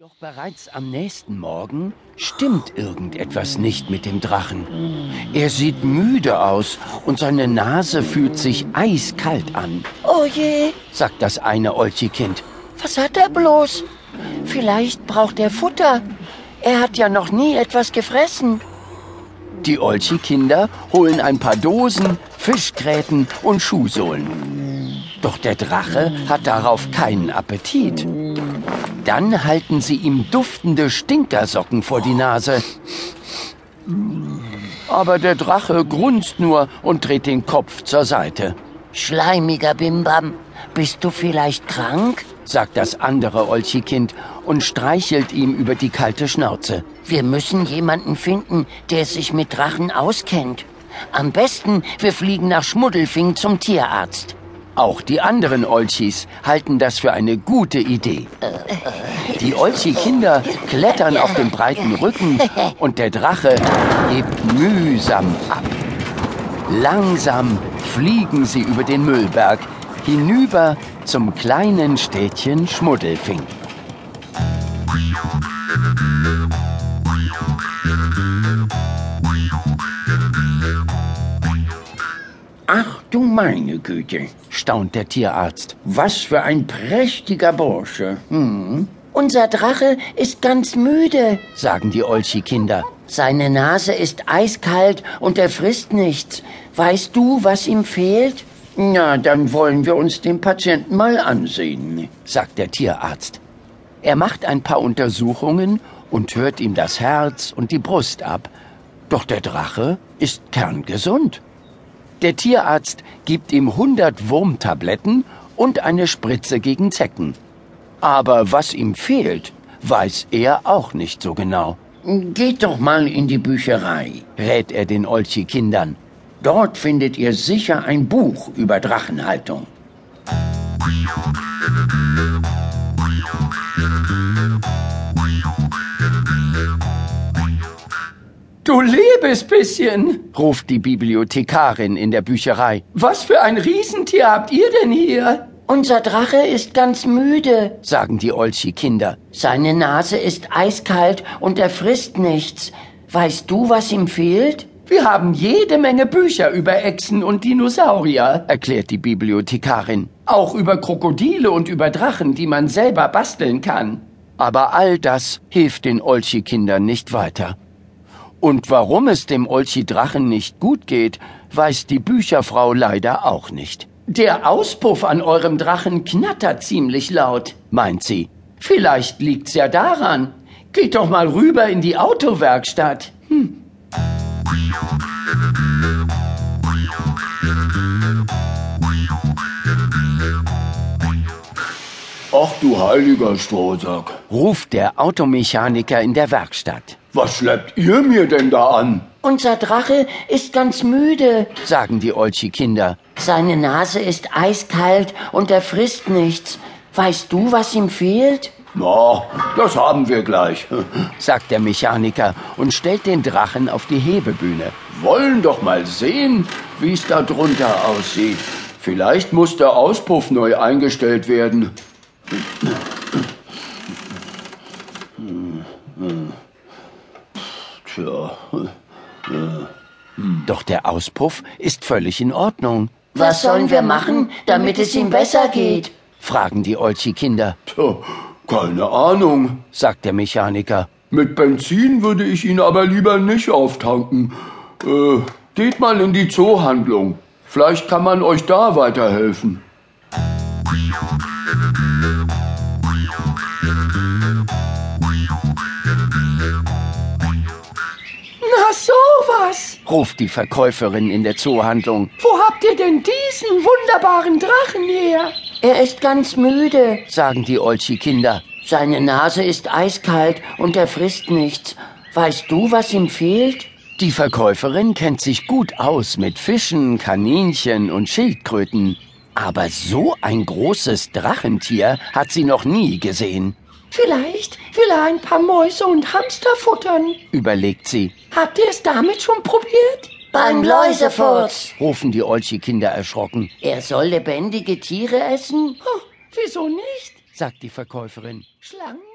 Doch bereits am nächsten Morgen stimmt irgendetwas nicht mit dem Drachen. Er sieht müde aus und seine Nase fühlt sich eiskalt an. Oh je, sagt das eine Olchikind. Was hat er bloß? Vielleicht braucht er Futter. Er hat ja noch nie etwas gefressen. Die Olchikinder holen ein paar Dosen, Fischgräten und Schuhsohlen. Doch der Drache hat darauf keinen Appetit. Dann halten sie ihm duftende Stinkersocken vor die Nase. Aber der Drache grunzt nur und dreht den Kopf zur Seite. Schleimiger Bimbam, bist du vielleicht krank? Sagt das andere Olchikind und streichelt ihm über die kalte Schnauze. Wir müssen jemanden finden, der sich mit Drachen auskennt. Am besten, wir fliegen nach Schmuddelfing zum Tierarzt. Auch die anderen Olchis halten das für eine gute Idee. Die Olchi-Kinder klettern auf den breiten Rücken und der Drache hebt mühsam ab. Langsam fliegen sie über den Müllberg hinüber zum kleinen Städtchen Schmuddelfing. Ach du meine Güte, staunt der Tierarzt. Was für ein prächtiger Bursche. Unser Drache ist ganz müde, sagen die Olchi-Kinder. Seine Nase ist eiskalt und er frisst nichts. Weißt du, was ihm fehlt? Na, dann wollen wir uns den Patienten mal ansehen, sagt der Tierarzt. Er macht ein paar Untersuchungen und hört ihm das Herz und die Brust ab. Doch der Drache ist kerngesund. Der Tierarzt gibt ihm 100 Wurmtabletten und eine Spritze gegen Zecken. Aber was ihm fehlt, weiß er auch nicht so genau. Geht doch mal in die Bücherei, rät er den Olchi-Kindern. Dort findet ihr sicher ein Buch über Drachenhaltung. Du liebes bisschen, ruft die Bibliothekarin in der Bücherei. Was für ein Riesentier habt ihr denn hier? Unser Drache ist ganz müde, sagen die Olchi-Kinder. Seine Nase ist eiskalt und er frisst nichts. Weißt du, was ihm fehlt? Wir haben jede Menge Bücher über Echsen und Dinosaurier, erklärt die Bibliothekarin. Auch über Krokodile und über Drachen, die man selber basteln kann. Aber all das hilft den Olchi-Kindern nicht weiter. Und warum es dem Olchi-Drachen nicht gut geht, weiß die Bücherfrau leider auch nicht. Der Auspuff an eurem Drachen knattert ziemlich laut, meint sie. Vielleicht liegt's ja daran. Geht doch mal rüber in die Autowerkstatt. Ach du heiliger Strohsack, ruft der Automechaniker in der Werkstatt. Was schleppt ihr mir denn da an? Unser Drache ist ganz müde, sagen die Olchi-Kinder. Seine Nase ist eiskalt und er frisst nichts. Weißt du, was ihm fehlt? Na, das haben wir gleich, sagt der Mechaniker und stellt den Drachen auf die Hebebühne. Wollen doch mal sehen, wie es da drunter aussieht. Vielleicht muss der Auspuff neu eingestellt werden. Doch der Auspuff ist völlig in Ordnung. Was sollen wir machen, damit es ihm besser geht? Fragen die Olchi-Kinder. Tja, keine Ahnung, sagt der Mechaniker. Mit Benzin würde ich ihn aber lieber nicht auftanken. Geht mal in die Zoohandlung. Vielleicht kann man euch da weiterhelfen. Sowas, ruft die Verkäuferin in der Zoohandlung. Wo habt ihr denn diesen wunderbaren Drachen her? Er ist ganz müde, sagen die Olchi-Kinder. Seine Nase ist eiskalt und er frisst nichts. Weißt du, was ihm fehlt? Die Verkäuferin kennt sich gut aus mit Fischen, Kaninchen und Schildkröten. Aber so ein großes Drachentier hat sie noch nie gesehen. Vielleicht will er ein paar Mäuse und Hamster futtern, überlegt sie. Habt ihr es damit schon probiert? Beim Läusefurz, rufen die Olchi-Kinder erschrocken. Er soll lebendige Tiere essen? Oh, wieso nicht, sagt die Verkäuferin. Schlangen?